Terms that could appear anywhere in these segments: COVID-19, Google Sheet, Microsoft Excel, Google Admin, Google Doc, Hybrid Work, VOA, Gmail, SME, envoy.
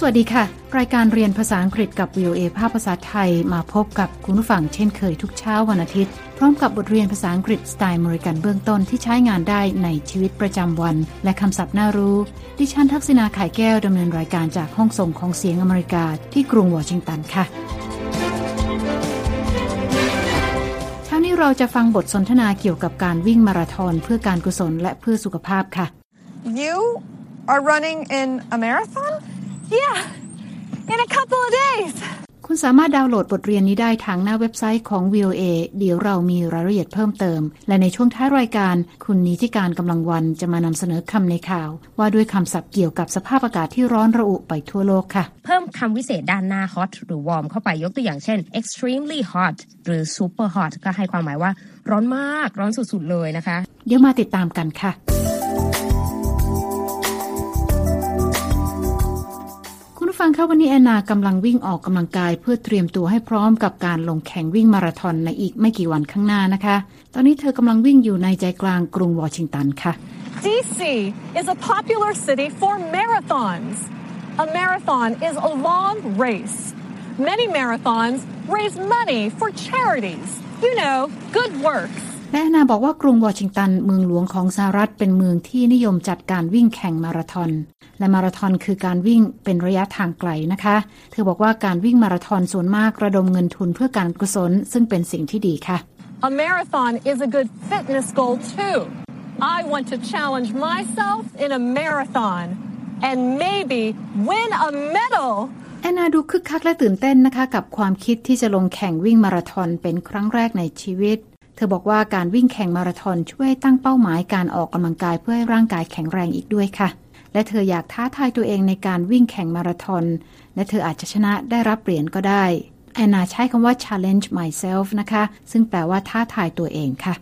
สวัสดีค่ะรายการเรียนภาษาอังกฤษกับ VOA ภาคภาษาไทยมาพบกับคุณผู้ฟังเช่นเคยทุกเช้าวันอาทิตย์พร้อมกับบทเรียนภาษาอังกฤษสไตล์อเมริกันเบื้องต้นที่ใช้งานได้ในชีวิตประจำวันและคำศัพท์น่ารู้ดิฉันทักษิณาไข่แก้วดำเนินรายการจากห้องส่งของเสียงอเมริกาที่กรุงวอชิงตันค่ะเช้านี้เราจะฟังบทสนทนาเกี่ยวกับการวิ่งมาราธอนเพื่อการกุศลและเพื่อสุขภาพค่ะ You are running in a marathon? Yeah.In a couple of days. คุณสามารถดาวน์โหลดบทเรียนนี้ได้ทางหน้าเว็บไซต์ของ VOA เดี๋ยวเรามีรายละเอียดเพิ่มเติมและในช่วงท้ายรายการคุณนิติการกำลังวันจะมานำเสนอคำในข่าวว่าด้วยคำศัพท์เกี่ยวกับสภาพอากาศที่ร้อนระอุไปทั่วโลกค่ะเพิ่มคำวิเศษด้านหน้า hot หรือ warm เข้าไปยกตัวอย่างเช่น extremely hot หรือ super hot ก็ให้ความหมายว่าร้อนมากร้อนสุดๆเลยนะคะเดี๋ยวมาติดตามกันค่ะฟังค่ะวันนี้แอนนากำลังวิ่งออกกำลังกายเพื่อเตรียมตัวให้พร้อมกับการลงแข่งวิ่งมาราธอนในอีกไม่กี่วันข้างหน้านะคะตอนนี้เธอกำลังวิ่งอยู่ในใจกลางกรุงวอชิงตันค่ะ DC is a popular city for marathons. A marathon is a long race. Many marathons raise money for charities. You know, good works.แอนนาบอกว่ากรุงวอชิงตันเมืองหลวงของสหรัฐเป็นเมืองที่นิยมจัดการวิ่งแข่งมาราธอนและมาราธอนคือการวิ่งเป็นระยะทางไกลนะคะเธอบอกว่าการวิ่งมาราธอนส่วนมากระดมเงินทุนเพื่อการกุศลซึ่งเป็นสิ่งที่ดีค่ะ A marathon is a good fitness goal too. I want to challenge myself in a marathon and maybe win a medal.แอนนาดูคึกคักและตื่นเต้นนะคะกับความคิดที่จะลงแข่งวิ่งมาราธอนเป็นครั้งแรกในชีวิตเธอบอกว่าการวิ่งแข่งมาราธอนช่วยตั้งเป้าหมายการออกกำลังกายเพื่อให้ร่างกายแข็งแรงอีกด้วยค่ะและเธออยากท้าทายตัวเองในการวิ่งแข่งมาราธอนและเธออาจจะชนะได้รับเหรียญก็ได้แอนนาใช้คำว่า challenge myself นะคะซึ่งแปลว่าท้าทายตัวเองค่ะ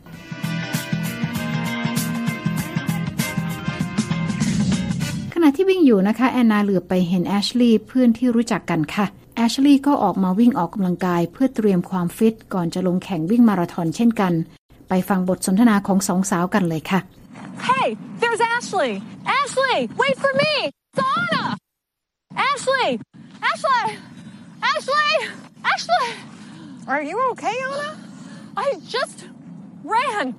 ขณะที่วิ่งอยู่นะคะแอนนาเหลือบไปเห็นแอชลีย์เพื่อนที่รู้จักกันค่ะแอชลีย์ก็ออกมาวิ่งออกกำลังกายเพื่อเตรียมความฟิตก่อนจะลงแข่งวิ่งมาราธอนเช่นกันไปฟังบทสนทนาของสองสาวกันเลยค่ะ Hey, there's Ashley. Ashley, wait for me. It's Anna. Ashley, Ashley, Ashley, Ashley. Are you okay, Anna? I just ran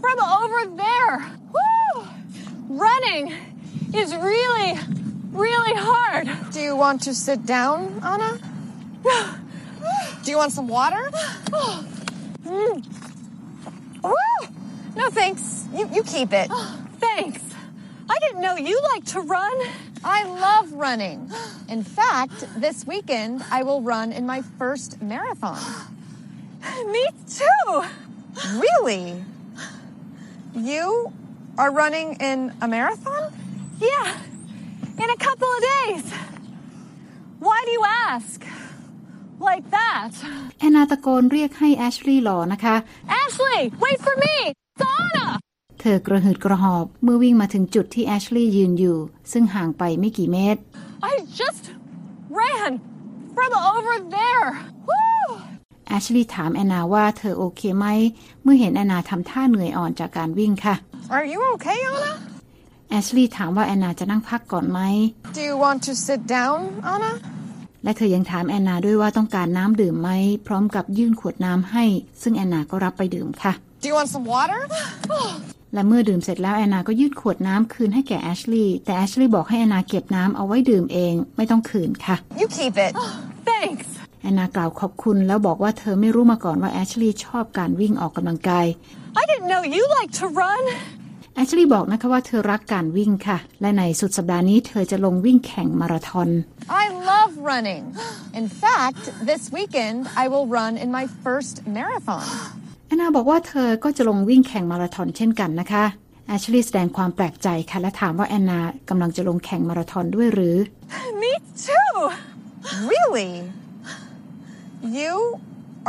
from over there. Woo! Running is really hard. Do you want to sit down, Anna? Do you want some water? No, thanks. You keep it. Thanks. I didn't know you liked to run. I love running. In fact, this weekend I will run in my first marathon. Me too. Really? You are running in a marathon? Yeah.In a couple of days. Why do you ask? Like that. แอนนาตะโกนเรียกให้แอชลีย์รอนะคะ Ashley, wait for me. It's Anna. เธอกระหืดกระหอบเมื่อวิ่งมาถึงจุดที่แอชลีย์ยืนอยู่ซึ่งห่างไปไม่กี่เมตร I just ran from over there. Woo! แอชลีย์ถามแอนนาว่าเธอโอเคไหมเมื่อเห็นแอนนาทำท่าเหนื่อยอ่อนจากการวิ่งค่ะ Are you okay, Anna?แอชลีย์ถามว่าแอนนาจะนั่งพักก่อนไหม Do you want to sit down, Anna? และเธอยังถามแอนนาด้วยว่าต้องการน้ำดื่มไหมพร้อมกับยื่นขวดน้ำให้ซึ่งแอนนาก็รับไปดื่มค่ะ Do you want some water? และเมื่อดื่มเสร็จแล้วแอนนาก็ยื่นขวดน้ำคืนให้แก่แอชลีย์แต่แอชลีย์บอกให้แอนนาเก็บน้ำเอาไว้ดื่มเองไม่ต้องคืนค่ะ You keep it. Thanks. แอนนากล่าวขอบคุณแล้วบอกว่าเธอไม่รู้มาก่อนว่าแอชลีย์ชอบการวิ่งออกกำลังกาย I didn't know you like to run.แอชลีย์บอกนะคะว่าเธอรักการวิ่งค่ะและในสุดสัปดาห์นี้เธอจะลงวิ่งแข่งมาราธอน I love running. In fact, this weekend I will run in my first marathon. แอนนาบอกว่าเธอก็จะลงวิ่งแข่งมาราธอนเช่นกันนะคะแอชลีย์แสดงความแปลกใจค่ะและถามว่าแอนนากำลังจะลงแข่งมาราธอนด้วยหรือ Me too. Really? You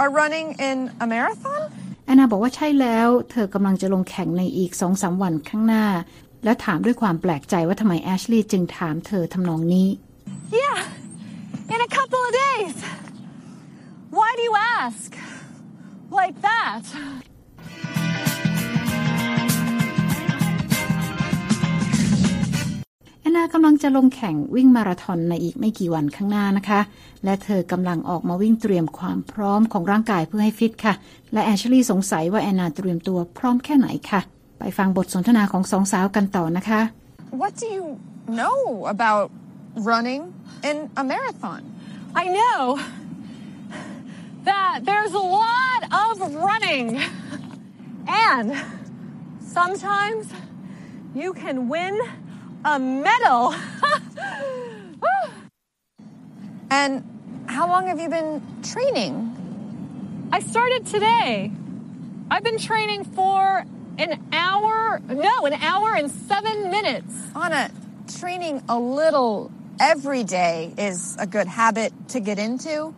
are running in a marathon?แอนนาบอกว่าใช่แล้วเธอกำลังจะลงแข่งในอีก 2-3 วันข้างหน้าและถามด้วยความแปลกใจว่าทำไมแอชลีย์จึงถามเธอทำนองนี้ Yeah, in a couple of days. Why do you ask? Like that. แอนนาก กำลังจะลงแข่งวิ่งมาราธอนในอีกไม่กี่วันข้างหน้านะคะและเธอกำลังออกมาวิ่งเตรียมความพร้อมของร่างกายเพื่อให้ฟิตค่ะและแอชลีย์สงสัยว่าแอนนาเตรียมตัวพร้อมแค่ไหนค่ะไปฟังบทสนทนาของสองสาวกันต่อนะคะ What do you know about running in a marathon? I know that there's a lot of running and sometimes you can win a medal. And how long have you been training? I started today. I've been training for an hour and 7 minutes. Anna, training a little every day is a good habit to get into,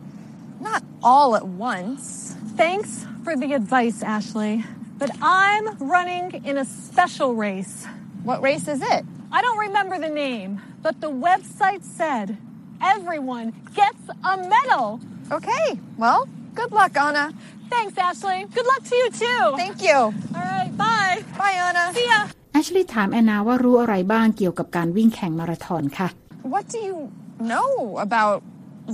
not all at once. Thanks for the advice, Ashley, but I'm running in a special race. What race is it? I don't remember the name, but the website said everyone gets a medal. Okay, well, good luck, Anna.Thanks, Ashley. Good luck to you too. Thank you. All right, bye. Bye, Anna. See ya. Ashley ถามแอนนาว่ารู้อะไรบ้างเกี่ยวกับการวิ่งแข่งมาราธอนค่ะ What do you know about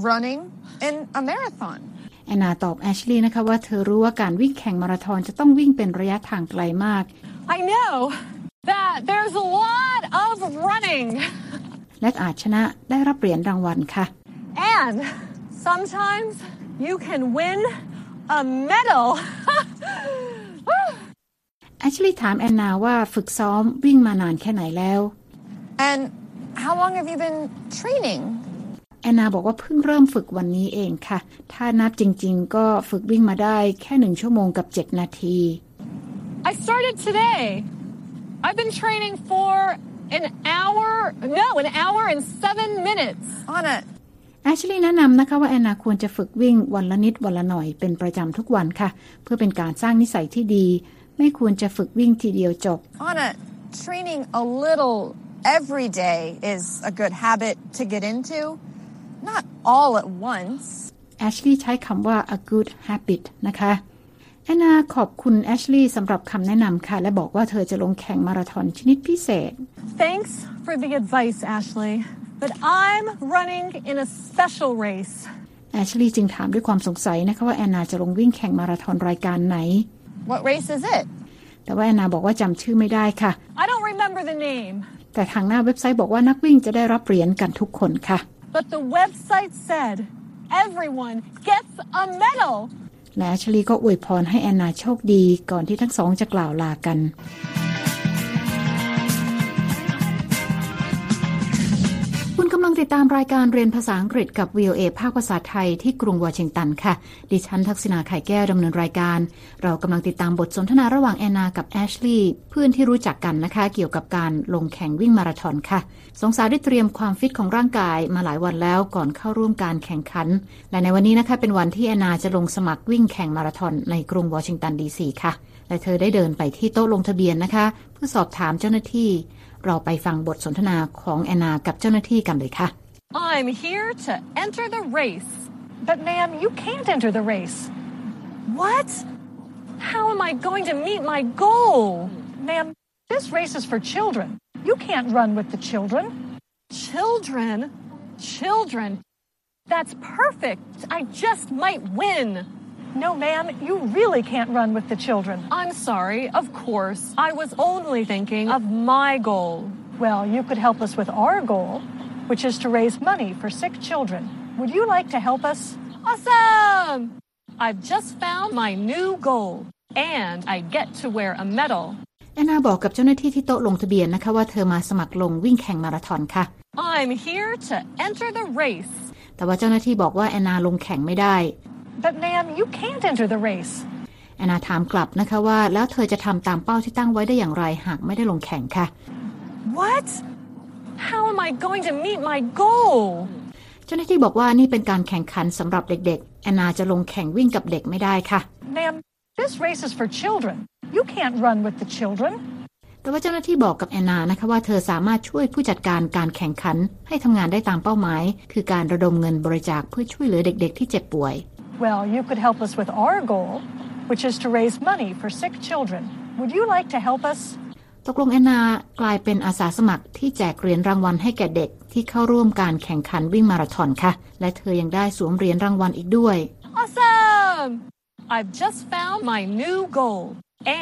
running in a marathon? แอนนาตอบ Ashley นะคะว่าเธอรู้ว่าการวิ่งแข่งมาราธอนจะต้องวิ่งเป็นระยะทางไกลมาก I know that there's a lot of running. และอาจชนะได้รับเหรียญรางวัลค่ะ And sometimes you can win.A medal. แอชลีย์ถามแอนนาว่าฝึกซ้อมวิ่งมานานแค่ไหนแล้ว And how long have you been training? แอนนาบอกว่าเพิ่งเริ่มฝึกวันนี้เองค่ะถ้านับจริงๆก็ฝึกวิ่งมาได้แค่1ชั่วโมงกับ7นาที I started today. I've been training for an hour and 7 minutes. Anna.แอชลีย์แนะนำนะคะว่าแอนนาควรจะฝึกวิ่งวันละนิดวันละหน่อยเป็นประจำทุกวันค่ะเพื่อเป็นการสร้างนิสัยที่ดีไม่ควรจะฝึกวิ่งทีเดียวจบ Anna, training a little every day is a good habit to get into, not all at once. แอชลีย์ใช้คำว่า a good habit นะคะแอนนาขอบคุณแอชลีย์สำหรับคำแนะนำค่ะและบอกว่าเธอจะลงแข่งมาราธอนชนิดพิเศษ Thanks for the advice, Ashley.But I'm running in a special race. แอชลีย์จึงถามด้วยความสงสัยนะคะว่าแอนนาจะลงวิ่งแข่งมาราธอนรายการไหน What race is it? แต่ว่าแอนนาบอกว่าจำชื่อไม่ได้ค่ะ I don't remember the name. แต่ทางหน้าเว็บไซต์บอกว่านักวิ่งจะได้รับเหรียญกันทุกคนค่ะ But the website said everyone gets a medal. และแอชลีย์ก็อวยพรให้แอนนาโชคดีก่อนที่ทั้งสองจะกล่าวลากันติดตามรายการเรียนภาษาอังกฤษกับ VOA ภาคภาษาไทยที่กรุงวอชิงตันค่ะดิฉันทักษิณาไข่แก้วดำเนินรายการเรากำลังติดตามบทสนทนาระหว่างแอนนากับแอชลีย์เพื่อนที่รู้จักกันนะคะเกี่ยวกับการลงแข่งวิ่งมาราธอนค่ะสองสาวได้เตรียมความฟิตของร่างกายมาหลายวันแล้วก่อนเข้าร่วมการแข่งขันและในวันนี้นะคะเป็นวันที่แอนนาจะลงสมัครวิ่งแข่งมาราธอนในกรุงวอชิงตันดีซีค่ะและเธอได้เดินไปที่โต๊ะลงทะเบียนนะคะเพื่อสอบถามเจ้าหน้าที่เราไปฟังบทสนทนาของแอนนากับเจ้าหน้าที่กันเลยค่ะ I'm here to enter the race. But ma'am, you can't enter the race. What? How am I going to meet my goal? Ma'am, this race is for children. You can't run with the children. Children. That's perfect. I just might win. No, ma'am, you really can't run with the children. I'm sorry, of course. I was only thinking of my goal. Well, you could help us with our goal, which is to raise money for sick children. Would you like to help us? Awesome! I've just found my new goal, and I get to wear a medal. แอนนาบอกกับเจ้าหน้าที่ที่โต๊ะลงทะเบียนนะคะว่าเธอมาสมัครลงวิ่งแข่งมาราธอนค่ะ I'm here to enter the race. แต่ว่าเจ้าหน้าที่บอกว่าแอนนาลงแข่งไม่ได้ But ma'am, you can't enter the race. แอนนาถามกลับนะคะว่าแล้วเธอจะทำตามเป้าที่ตั้งไว้ได้อย่างไรหากไม่ได้ลงแข่งค่ะ What? How am I going to meet my goal? เจ้าหน้าที่บอกว่านี่เป็นการแข่งขันสำหรับเด็กๆแอนนาจะลงแข่งวิ่งกับเด็กไม่ได้ค่ะ Ma'am, this race is for children. You can't run with the children. แต่ว่าเจ้าหน้าที่บอกกับแอนนานะคะว่าเธอสามารถช่วยผู้จัดการการแข่งขันให้ทำงานได้ตามเป้าหมายคือการระดมเงินบริจาคเพื่อช่วยเหลือเด็กๆที่เจ็บป่วยWell, you could help us with our goal, which is to raise money for sick children. Would you like to help us? ตกลงแอนนากลายเป็นอาสาสมัครที่แจกเหรียญรางวัลให้แก่เด็กที่เข้าร่วมการแข่งขันวิ่งมาราธอนค่ะและเธอยังได้สวมเหรียญรางวัลอีกด้วย Awesome! I've just found my new goal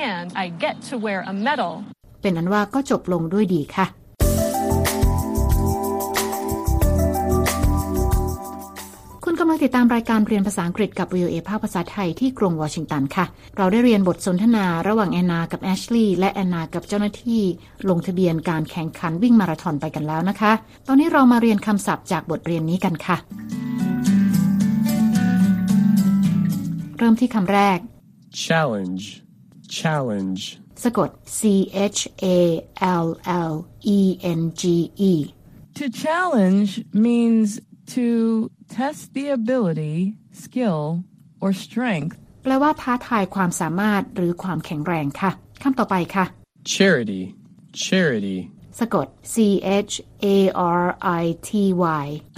and I get to wear a medal เป็นอันว่าก็จบลงด้วยดีค่ะคุณกำลังติดตามรายการเรียนภาษาอังกฤษกับ VOA ภาคภาษาไทยที่กรุงวอชิงตันค่ะเราได้เรียนบทสนทนาระหว่างแอนนากับแอชลีย์และแอนนากับเจ้าหน้าที่ลงทะเบียนการแข่งขันวิ่งมาราธอนไปกันแล้วนะคะตอนนี้เรามาเรียนคำศัพท์จากบทเรียนนี้กันค่ะเริ่มที่คำแรก challenge สะกด challenge To challenge means to test the ability, skill, or strength แปลว่าท้าทายความสามารถหรือความแข็งแรงค่ะคำต่อไปค่ะ charity สะกด charity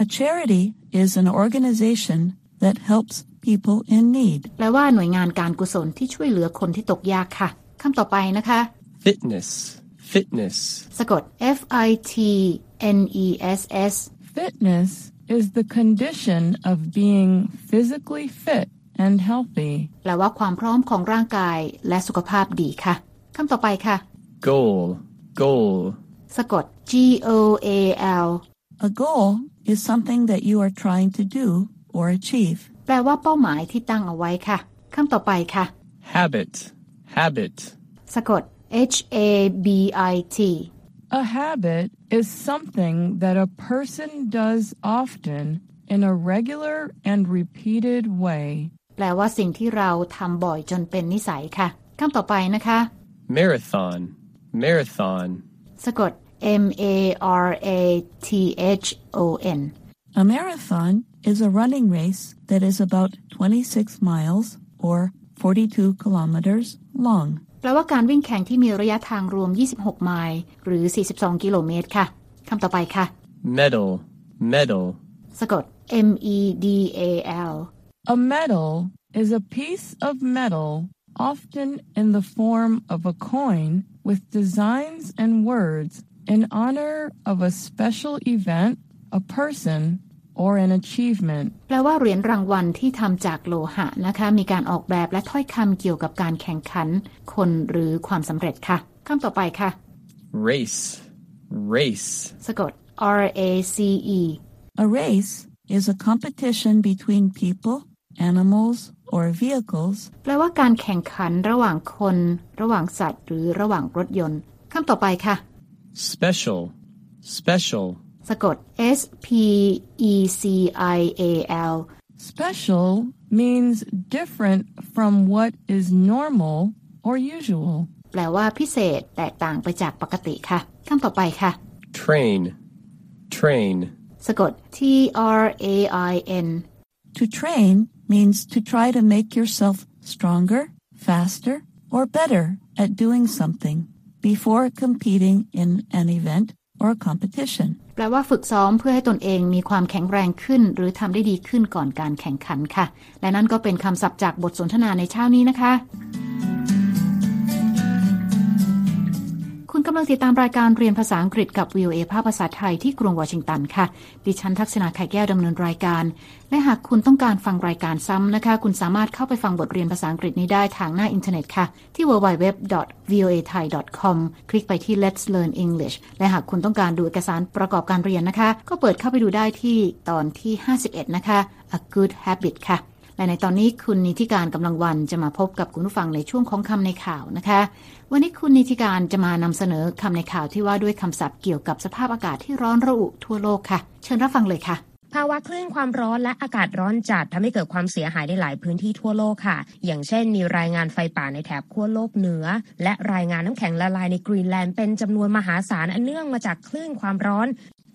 A charity is an organization that helps people in need แปลว่าหน่วยงานการกุศลที่ช่วยเหลือคนที่ตกยากค่ะคำต่อไปนะคะ fitness สะกด fitness Fitness is the condition of being physically fit and healthy แปลว่าความพร้อมของร่างกายและสุขภาพดีค่ะคำต่อไปค่ะ goal สะกด goal A goal is something that you are trying to do or achieveแปลว่าเป้าหมายที่ตั้งเอาไว้ค่ะคำต่อไปค่ะ habit สะกด habit A habit is something that a person does often in a regular and repeated way แปลว่าสิ่งที่เราทำบ่อยจนเป็นนิสัยค่ะคำต่อไปนะคะ marathon สะกด marathon A marathon is a running race that is about 26 miles or 42 kilometers long แปลว่าการวิ่งแข่งที่มีระยะทางรวม26ไมล์หรือ42กิโลเมตรค่ะคำต่อไปค่ะ medal สะกด medal A medal is a piece of metal often in the form of a coin with designs and words in honor of a special event, a person or an achievement แปลว่าเหรียญรางวัลที่ทำจากโลหะนะคะมีการออกแบบและถ้อยคำเกี่ยวกับการแข่งขันคนหรือความสำเร็จค่ะคำต่อไปค่ะ race สะกด race A race is a competition between people, animals or vehicles แปลว่าการแข่งขันระหว่างคนระหว่างสัตว์หรือระหว่างรถยนต์คำต่อไปค่ะ specialสะกด special Special means different from what is normal or usual แปลว่าพิเศษแตกต่างไปจากปกติค่ะคำต่อไปค่ะ train สะกด train To train means to try to make yourself stronger, faster, or better at doing something before competing in an event or competitionแปลว่าฝึกซ้อมเพื่อให้ตนเองมีความแข็งแรงขึ้นหรือทำได้ดีขึ้นก่อนการแข่งขันค่ะและนั่นก็เป็นคำศัพท์จากบทสนทนาในเช้านี้นะคะคุณกำลังติดตามรายการเรียนภาษาอังกฤษกับ VOA ภาคภาษาไทยที่กรุงวอชิงตันค่ะดิฉันทักษณาไข่แก้วดำเนินรายการและหากคุณต้องการฟังรายการซ้ำนะคะคุณสามารถเข้าไปฟังบทเรียนภาษาอังกฤษนี้ได้ทางหน้าอินเทอร์เน็ตค่ะที่ www.voathai.com คลิกไปที่ Let's Learn English และหากคุณต้องการดูเอกสารประกอบการเรียนนะคะก็เปิดเข้าไปดูได้ที่ตอนที่51นะคะ A Good Habit ค่ะและในตอนนี้คุณนิติการกำลังวันจะมาพบกับคุณผู้ฟังในช่วงของคำในข่าวนะคะวันนี้คุณนิติการจะมานำเสนอคำในข่าวที่ว่าด้วยคำศัพท์เกี่ยวกับสภาพอากาศที่ร้อนระอุทั่วโลกค่ะเชิญรับฟังเลยค่ะภาวะคลื่นความร้อนและอากาศร้อนจัดทำให้เกิดความเสียหายในหลายพื้นที่ทั่วโลกค่ะอย่างเช่นมีรายงานไฟป่าในแถบขั้วโลกเหนือและรายงานน้ำแข็งละลายในกรีนแลนด์เป็นจำนวนมหาศาลอันเนื่องมาจากคลื่นความร้อน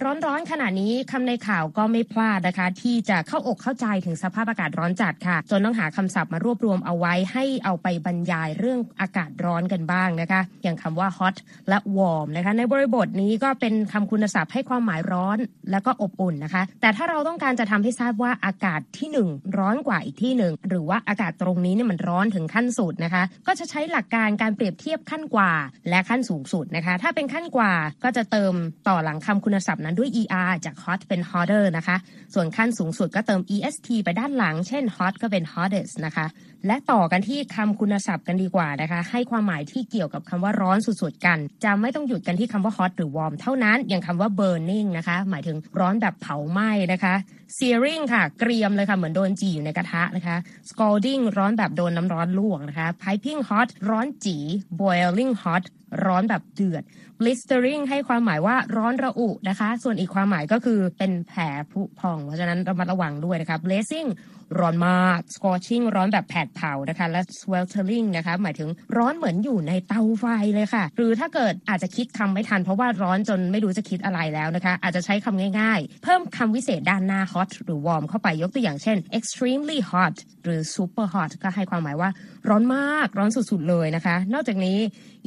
ร้อนๆขณะนี้คำในข่าวก็ไม่พลาดนะคะที่จะเข้าอกเข้าใจถึงสภาพอากาศร้อนจัดค่ะจนต้องหาคำศัพท์มารวบรวมเอาไว้ให้เอาไปบรรยายเรื่องอากาศร้อนกันบ้างนะคะอย่างคำว่า hot และ warm นะคะในบริบทนี้ก็เป็นคำคุณศัพท์ให้ความหมายร้อนและก็อบอุ่นนะคะแต่ถ้าเราต้องการจะทำให้ทราบว่าอากาศที่หนึ่งร้อนกว่าอีกที่หนึ่งหรือว่าอากาศตรงนี้เนี่ยมันร้อนถึงขั้นสุดนะคะก็จะใช้หลักการการเปรียบเทียบขั้นกว่าและขั้นสูงสุดนะคะถ้าเป็นขั้นกว่าก็จะเติมต่อหลังคำคุณศัพท์นั้นด้วย er จาก hot เป็น hotter นะคะส่วนขั้นสูงสุดก็เติม est ไปด้านหลังเช่น hot ก็เป็น hottest นะคะและต่อกันที่คำคุณศัพท์กันดีกว่านะคะให้ความหมายที่เกี่ยวกับคำว่าร้อนสุดๆกันจะไม่ต้องหยุดกันที่คำว่า hot หรือ warm เท่านั้นอย่างคำว่า burning นะคะหมายถึงร้อนแบบเผาไหม้นะคะsearing ค่ะเกรียมเลยค่ะเหมือนโดนจี่อยู่ในกระทะนะคะ scalding ร้อนแบบโดนน้ำร้อนลวกนะคะ piping hot ร้อนจี๋ boiling hot ร้อนแบบเดือด blistering ให้ความหมายว่าร้อนระอุนะคะส่วนอีกความหมายก็คือเป็นแผลผุพองเพราะฉะนั้นระมัดระวังด้วยนะคะ blazing ร้อนมาก scorching ร้อนแบบแผดเผานะคะและ sweltering นะคะหมายถึงร้อนเหมือนอยู่ในเตาไฟเลยค่ะหรือถ้าเกิดอาจจะคิดคำไม่ทันเพราะว่าร้อนจนไม่รู้จะคิดอะไรแล้วนะคะอาจจะใช้คำง่ายๆเพิ่มคำวิเศษด้านหน้า hot หรือ warm เข้าไปยกตัวอย่างเช่น extremely hot หรือ super hot ก็ให้ความหมายว่าร้อนมากร้อนสุดๆเลยนะคะนอกจากนี้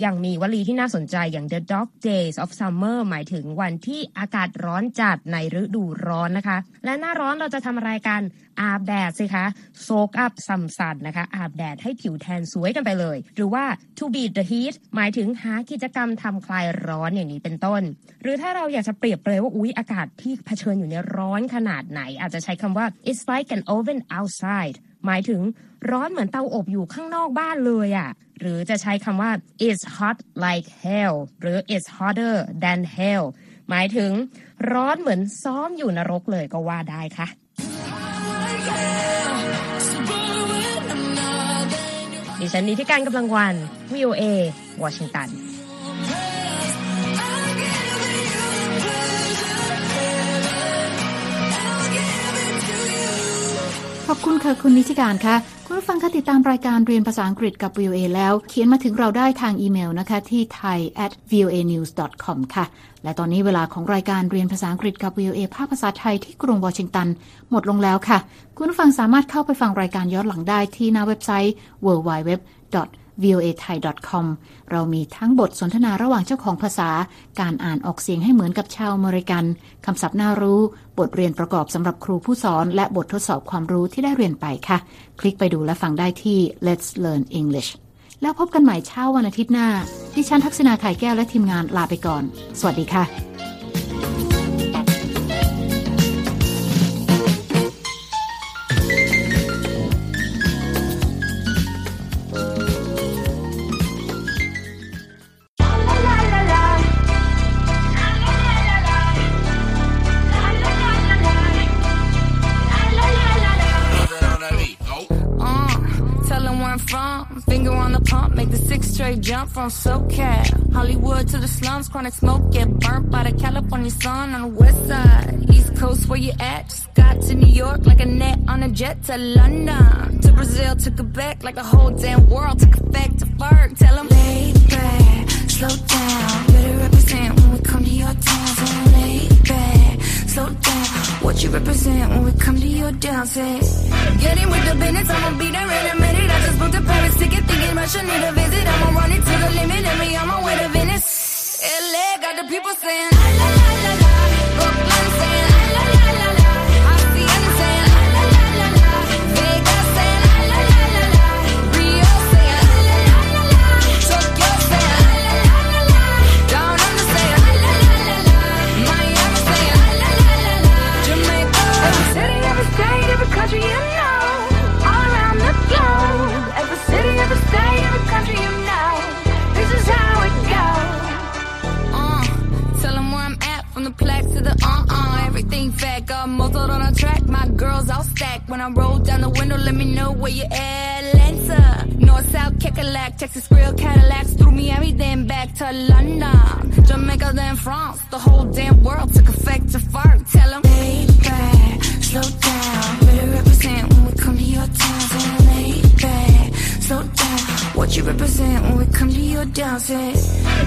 ยังมีวลีที่น่าสนใจอย่าง the dog days of summer หมายถึงวันที่อากาศร้อนจัดในฤดูร้อนนะคะและหน้าร้อนเราจะทำอะไรกันอาบแดดสิคะโซกอัพซัมซันนะคะอาบแดดให้ผิวแทนสวยกันไปเลยหรือว่า to beat the heat หมายถึงหากิจกรรมทำคลายร้อนอย่างนี้เป็นต้นหรือถ้าเราอยากจะเปรียบเลยว่าอุ๊ยอากาศที่เผชิญอยู่เนี่ยร้อนขนาดไหนอาจจะใช้คำว่า it's like an oven outside หมายถึงร้อนเหมือนเตาอบอยู่ข้างนอกบ้านเลยอ่ะหรือจะใช้คำว่า it's hot like hell หรือ it's hotter than hell หมายถึงร้อนเหมือนซ้อมอยู่นรกเลยก็ว่าได้ค่ะดิฉันนิติการกำลังวัน VOA วอชิงตันขอบคุณค่ะคุณนิติการค่ะคุณผู้ฟังคะติดตามรายการเรียนภาษาอังกฤษกับ VOA แล้วเขียนมาถึงเราได้ทางอีเมลนะคะที่ thai@voanews.com ค่ะและตอนนี้เวลาของรายการเรียนภาษาอังกฤษกับ VOA ภาคภาษาไทยที่กรุงวอชิงตันหมดลงแล้วค่ะคุณผู้ฟังสามารถเข้าไปฟังรายการย้อนหลังได้ที่หน้าเว็บไซต์ www.voathai.com เรามีทั้งบทสนทนาระหว่างเจ้าของภาษาการอ่านออกเสียงให้เหมือนกับชาวอเมริกันคำศัพท์น่ารู้บทเรียนประกอบสำหรับครูผู้สอนและบททดสอบความรู้ที่ได้เรียนไปค่ะคลิกไปดูและฟังได้ที่ Let's Learn English แล้วพบกันใหม่เช้าวันอาทิตย์หน้าดิฉันทักษณาไข่แก้วและทีมงานลาไปก่อนสวัสดีค่ะFrom SoCal, Hollywood to the slums, chronic smoke, get burnt by the California sun on the west side, east coast where you at, just got to New York like a net on a jet to London, to Brazil, to Quebec, like the whole damn world, to Quebec, to Berg, tell them, lay back, slow down, better represent when we come to your town, so lay back, slow down, what you represent when we come to your town, say, get in with the business, I'ma be there in a minute, I just booked a Paris ticket, thinking Russia need a visit, I'ma run it to the limit, and me on my way to Venice, LA got the people saying, la la la la la, Brooklyn saying, la la la la, Austin saying, la la la la, Vegas saying, la la la la, Rio saying, la la la la, Tokyo saying, la la la la, Down Under saying, la la la la, Miami saying, la la la la, Jamaica, every city, every state, every country, you know, all around the globe, every city, every state, every country, you know.This is how it goes. Tell them where I'm at, from the plaques to the everything fat, got muzzled on a track, my girls all stacked. When I roll down the window, let me know where you at, Atlanta, north, south, Kekalak, Texas, grill, Cadillacs, through Miami, then back to London, Jamaica, then France, the whole damn world took effect to fart. Tell them, lay back, slow down, better represent when we come to your town, so lay back, slow down. what you represent when we come to your downset.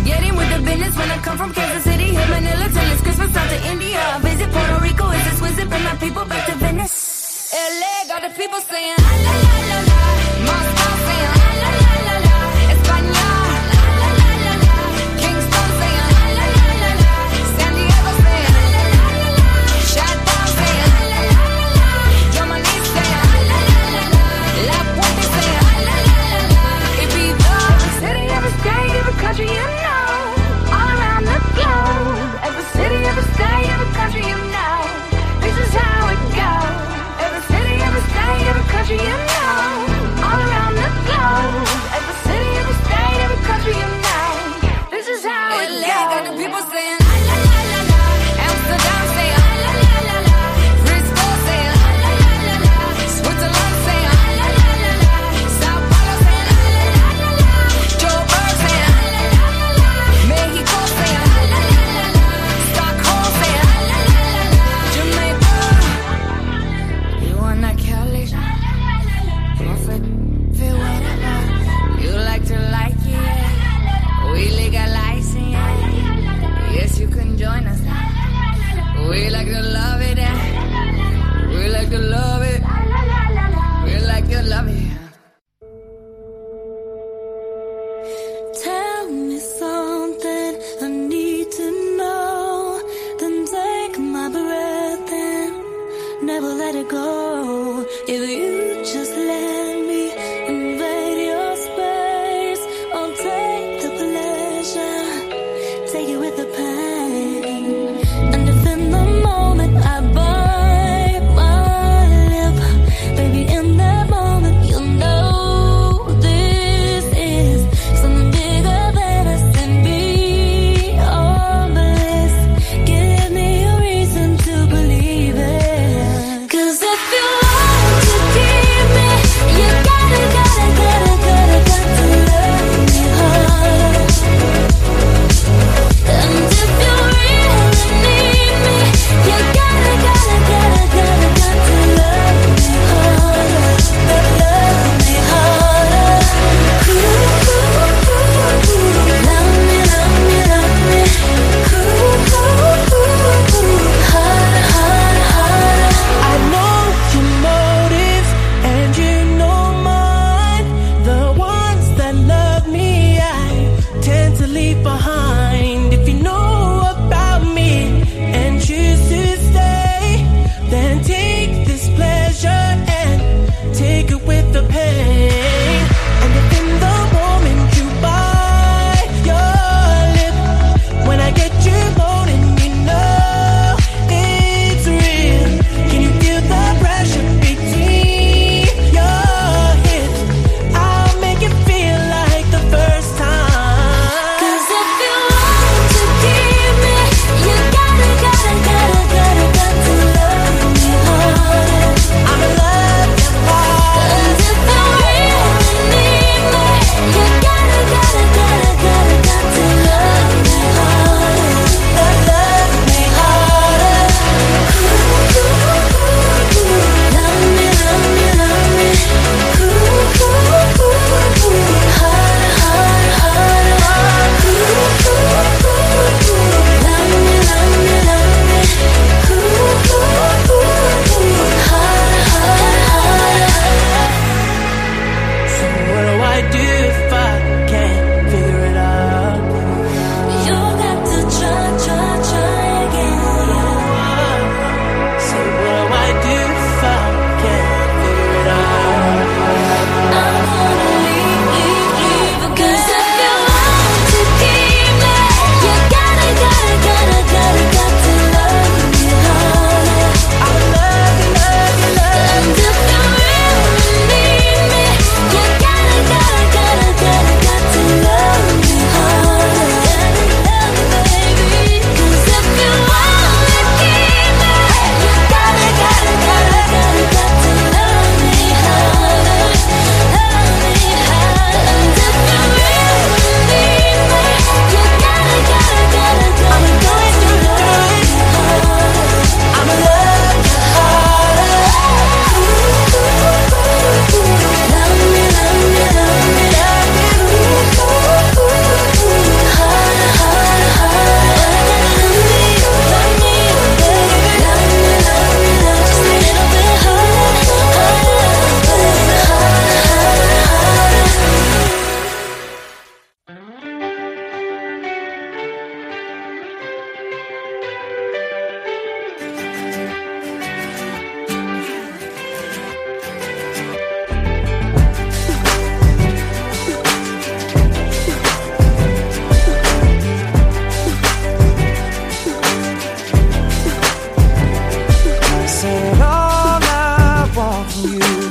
Get in with the business when I come from Kansas City. Hit Manila till it's Christmas out to India. I visit Puerto Rico, it's a Swiss, bring my people back to Venice. LA got the people saying, la la la la la. Moscow saying, la la la la la. España, la la la la la. Kingston saying, la la la la la. San Diego saying, la la la la la. Chatao saying, la la la la la. Germany saying, la la la la la. La Puente saying, la la la la la. It be every city, every state, every country you know. All around the globe. Every city, every state, every country you know. This is how it goes. Every city, every state, every country you know.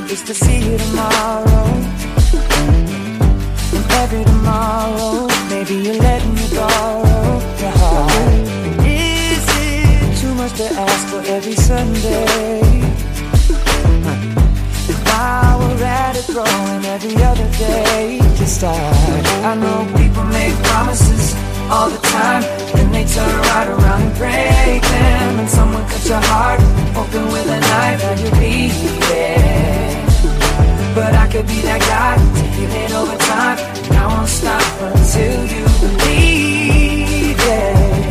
just to see you tomorrow. And every tomorrow, maybe you're letting me borrow your heart. Is it too much to ask for every Sunday? And while we're at it, throwing every other day to start. I know people make promises all the time, and they turn right around and break them. And someone cut your heart open with a knife, and you'll be there. But I could be that guy, taking it over time, and I won't stop until you believe it.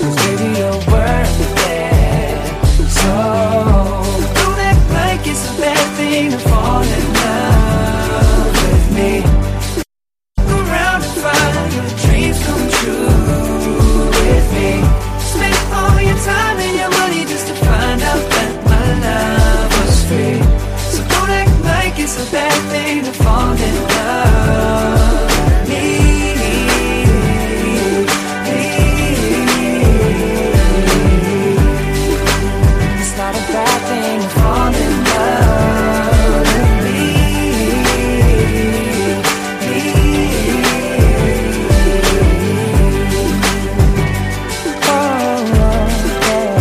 'Cause baby, you're worth it. So don't act like it's a bad thing to fall in love with me. It's a bad thing to fall in love with me. It's not a bad thing to fall in love with me. Oh, yeah.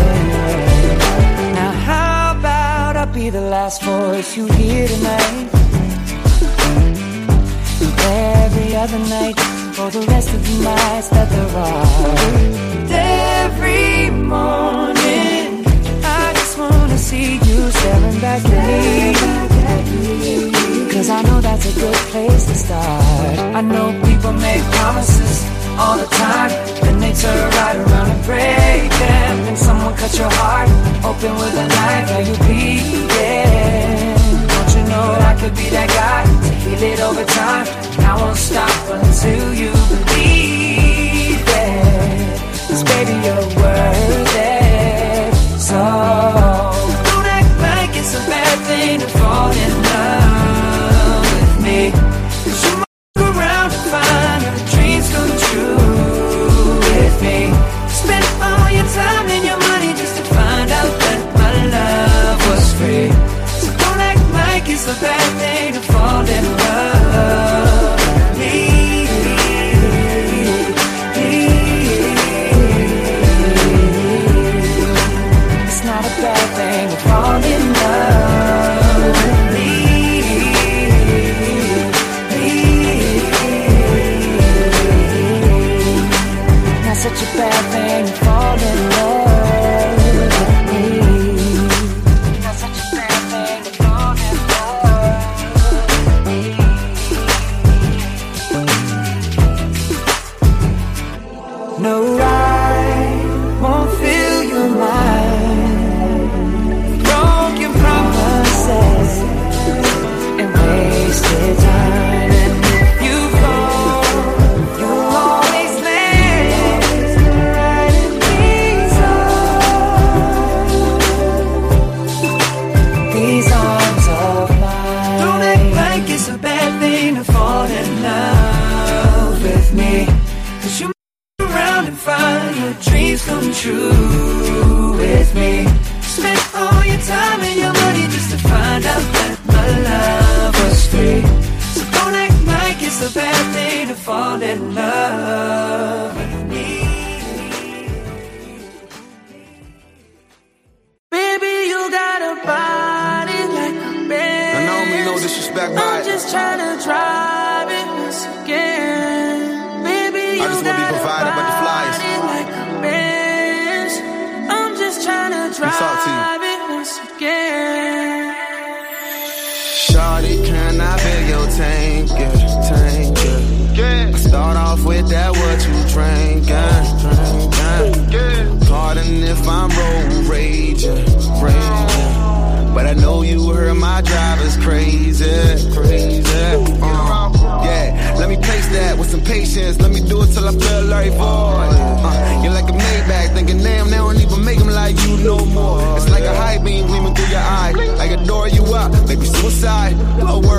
Now how about I be the last voice you hear tonight? Every other night, for the rest of the nights that there are. Every morning, I just wanna see you staring back at me. 'Cause I know that's a good place to start. I know people make promises all the time, and they turn right around and break them. And someone cut your heart open with a knife, now you bleed it. Don't you know I could be that guy? Feel it over time, and I won't stop until you believe it. 'Cause baby, you're worth it. So don't act like it's a bad thing to fall in love with me. 'Cause you might look around and find your dreams come true with me. Spend all your time and your money just to find out that my love was free. So don't act like it's a bad thing to fall in love with me. It's not a bad thing to fall in love with me. Not such a bad thing to fall in love with me. Not such a bad thing to fall in love with me. No, I won't fill your mind, broken promises and wasted time. And if you fall, you'll always live right in these arms. These arms of mine. Don't act like it's a bad thing to fall in love with me. 'Cause you find your dreams come true with me. Spend all your time and your money just to find out that my love was free. So don't act like it's a bad thing to fall in love with me. Baby, you got a body like a bed. I don't mean no disrespect, but I'm just trying to drive it once again. Baby, you got a body. Shawty, can I be your tanker? I start off with that what you drinking. Pardon if I'm road raging, but I know you heard my driver's crazy. Yeah, let me pace that with some patience. Let me do it till I feel like void. You're like a Maybach, thinking damn, they don't even make them like you no more. It's like a high beam gleaming through your eye, like a door you up, maybe suicide. Don't worry